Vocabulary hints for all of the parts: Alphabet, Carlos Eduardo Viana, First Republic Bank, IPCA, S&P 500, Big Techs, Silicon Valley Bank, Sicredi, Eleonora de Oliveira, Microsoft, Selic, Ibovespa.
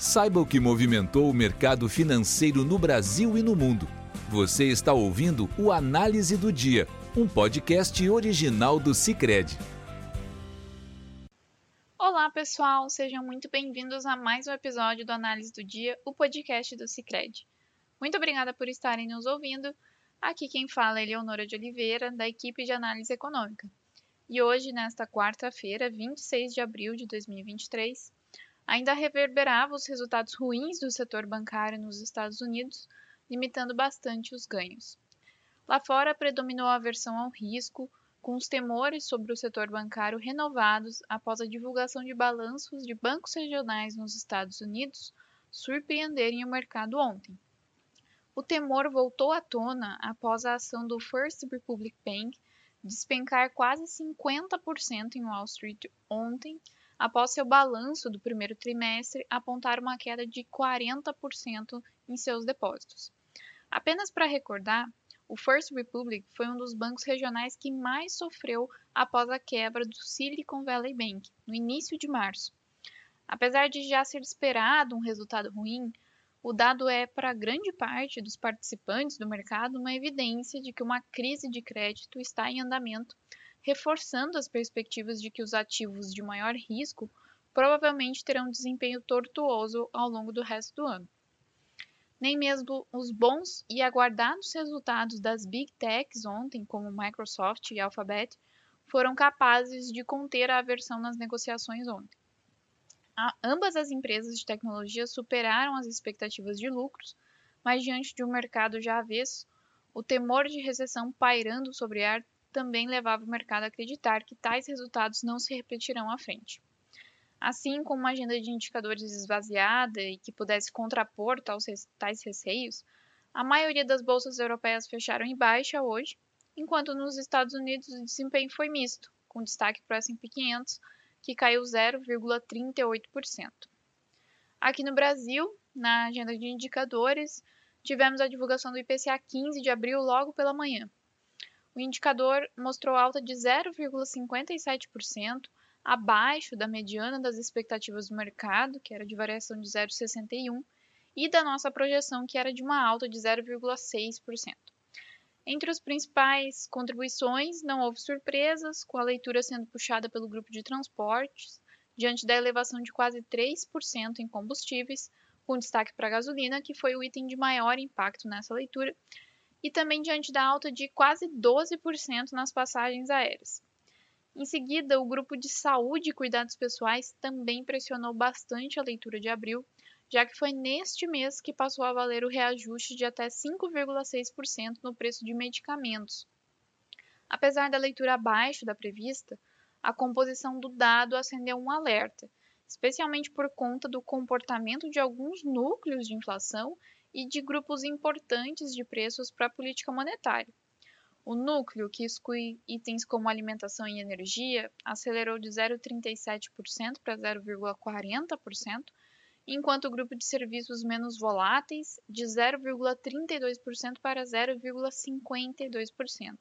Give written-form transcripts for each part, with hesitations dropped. Saiba o que movimentou o mercado financeiro no Brasil e no mundo. Você está ouvindo o Análise do Dia, um podcast original do Sicredi. Olá, pessoal! Sejam muito bem-vindos a mais um episódio do Análise do Dia, o podcast do Sicredi. Muito obrigada por estarem nos ouvindo. Aqui quem fala é Eleonora de Oliveira, da equipe de análise econômica. E hoje, nesta quarta-feira, 26 de abril de 2023, ainda reverberava os resultados ruins do setor bancário nos Estados Unidos, limitando bastante os ganhos. Lá fora, predominou a aversão ao risco, com os temores sobre o setor bancário renovados após a divulgação de balanços de bancos regionais nos Estados Unidos surpreenderem o mercado ontem. O temor voltou à tona após a ação do First Republic Bank despencar quase 50% em Wall Street ontem, após seu balanço do primeiro trimestre apontar uma queda de 40% em seus depósitos. Apenas para recordar, o First Republic foi um dos bancos regionais que mais sofreu após a quebra do Silicon Valley Bank, no início de março. Apesar de já ser esperado um resultado ruim, o dado é, para grande parte dos participantes do mercado, uma evidência de que uma crise de crédito está em andamento, reforçando as perspectivas de que os ativos de maior risco provavelmente terão um desempenho tortuoso ao longo do resto do ano. Nem mesmo os bons e aguardados resultados das Big Techs ontem, como Microsoft e Alphabet, foram capazes de conter a aversão nas negociações ontem. Ambas as empresas de tecnologia superaram as expectativas de lucros, mas diante de um mercado já avesso, o temor de recessão pairando sobre ar também levava o mercado a acreditar que tais resultados não se repetirão à frente. Assim, com uma agenda de indicadores esvaziada e que pudesse contrapor tais receios, a maioria das bolsas europeias fecharam em baixa hoje, enquanto nos Estados Unidos o desempenho foi misto, com destaque para o S&P 500, que caiu 0,38%. Aqui no Brasil, na agenda de indicadores, tivemos a divulgação do IPCA 15 de abril logo pela manhã. O indicador mostrou alta de 0,57%, abaixo da mediana das expectativas do mercado, que era de variação de 0,61%, e da nossa projeção, que era de uma alta de 0,6%. Entre as principais contribuições, não houve surpresas, com a leitura sendo puxada pelo grupo de transportes, diante da elevação de quase 3% em combustíveis, com destaque para a gasolina, que foi o item de maior impacto nessa leitura, e também diante da alta de quase 12% nas passagens aéreas. Em seguida, o grupo de saúde e cuidados pessoais também pressionou bastante a leitura de abril, já que foi neste mês que passou a valer o reajuste de até 5,6% no preço de medicamentos. Apesar da leitura abaixo da prevista, a composição do dado acendeu um alerta, especialmente por conta do comportamento de alguns núcleos de inflação e de grupos importantes de preços para a política monetária. O núcleo, que exclui itens como alimentação e energia, acelerou de 0,37% para 0,40%, enquanto o grupo de serviços menos voláteis, de 0,32% para 0,52%.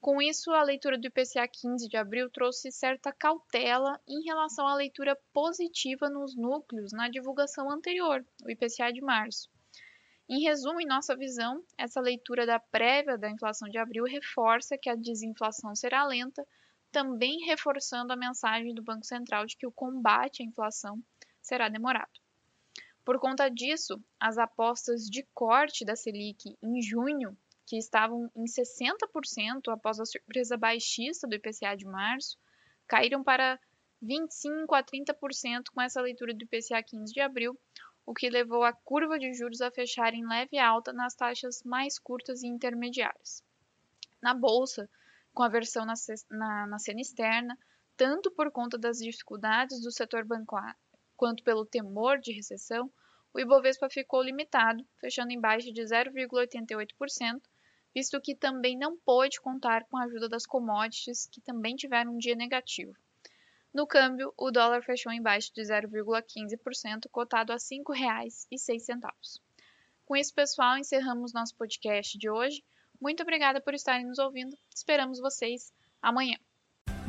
Com isso, a leitura do IPCA 15 de abril trouxe certa cautela em relação à leitura positiva nos núcleos na divulgação anterior, o IPCA de março. Em resumo, em nossa visão, essa leitura da prévia da inflação de abril reforça que a desinflação será lenta, também reforçando a mensagem do Banco Central de que o combate à inflação será demorado. Por conta disso, as apostas de corte da Selic em junho, que estavam em 60% após a surpresa baixista do IPCA de março, caíram para 25% a 30% com essa leitura do IPCA 15 de abril, o que levou a curva de juros a fechar em leve alta nas taxas mais curtas e intermediárias. Na bolsa, com aversão na cena externa, tanto por conta das dificuldades do setor bancário quanto pelo temor de recessão, o Ibovespa ficou limitado, fechando em baixa de 0,88%, visto que também não pôde contar com a ajuda das commodities, que também tiveram um dia negativo. No câmbio, o dólar fechou em baixa de 0,15%, cotado a R$ 5,06. Com isso, pessoal, encerramos nosso podcast de hoje. Muito obrigada por estarem nos ouvindo. Esperamos vocês amanhã.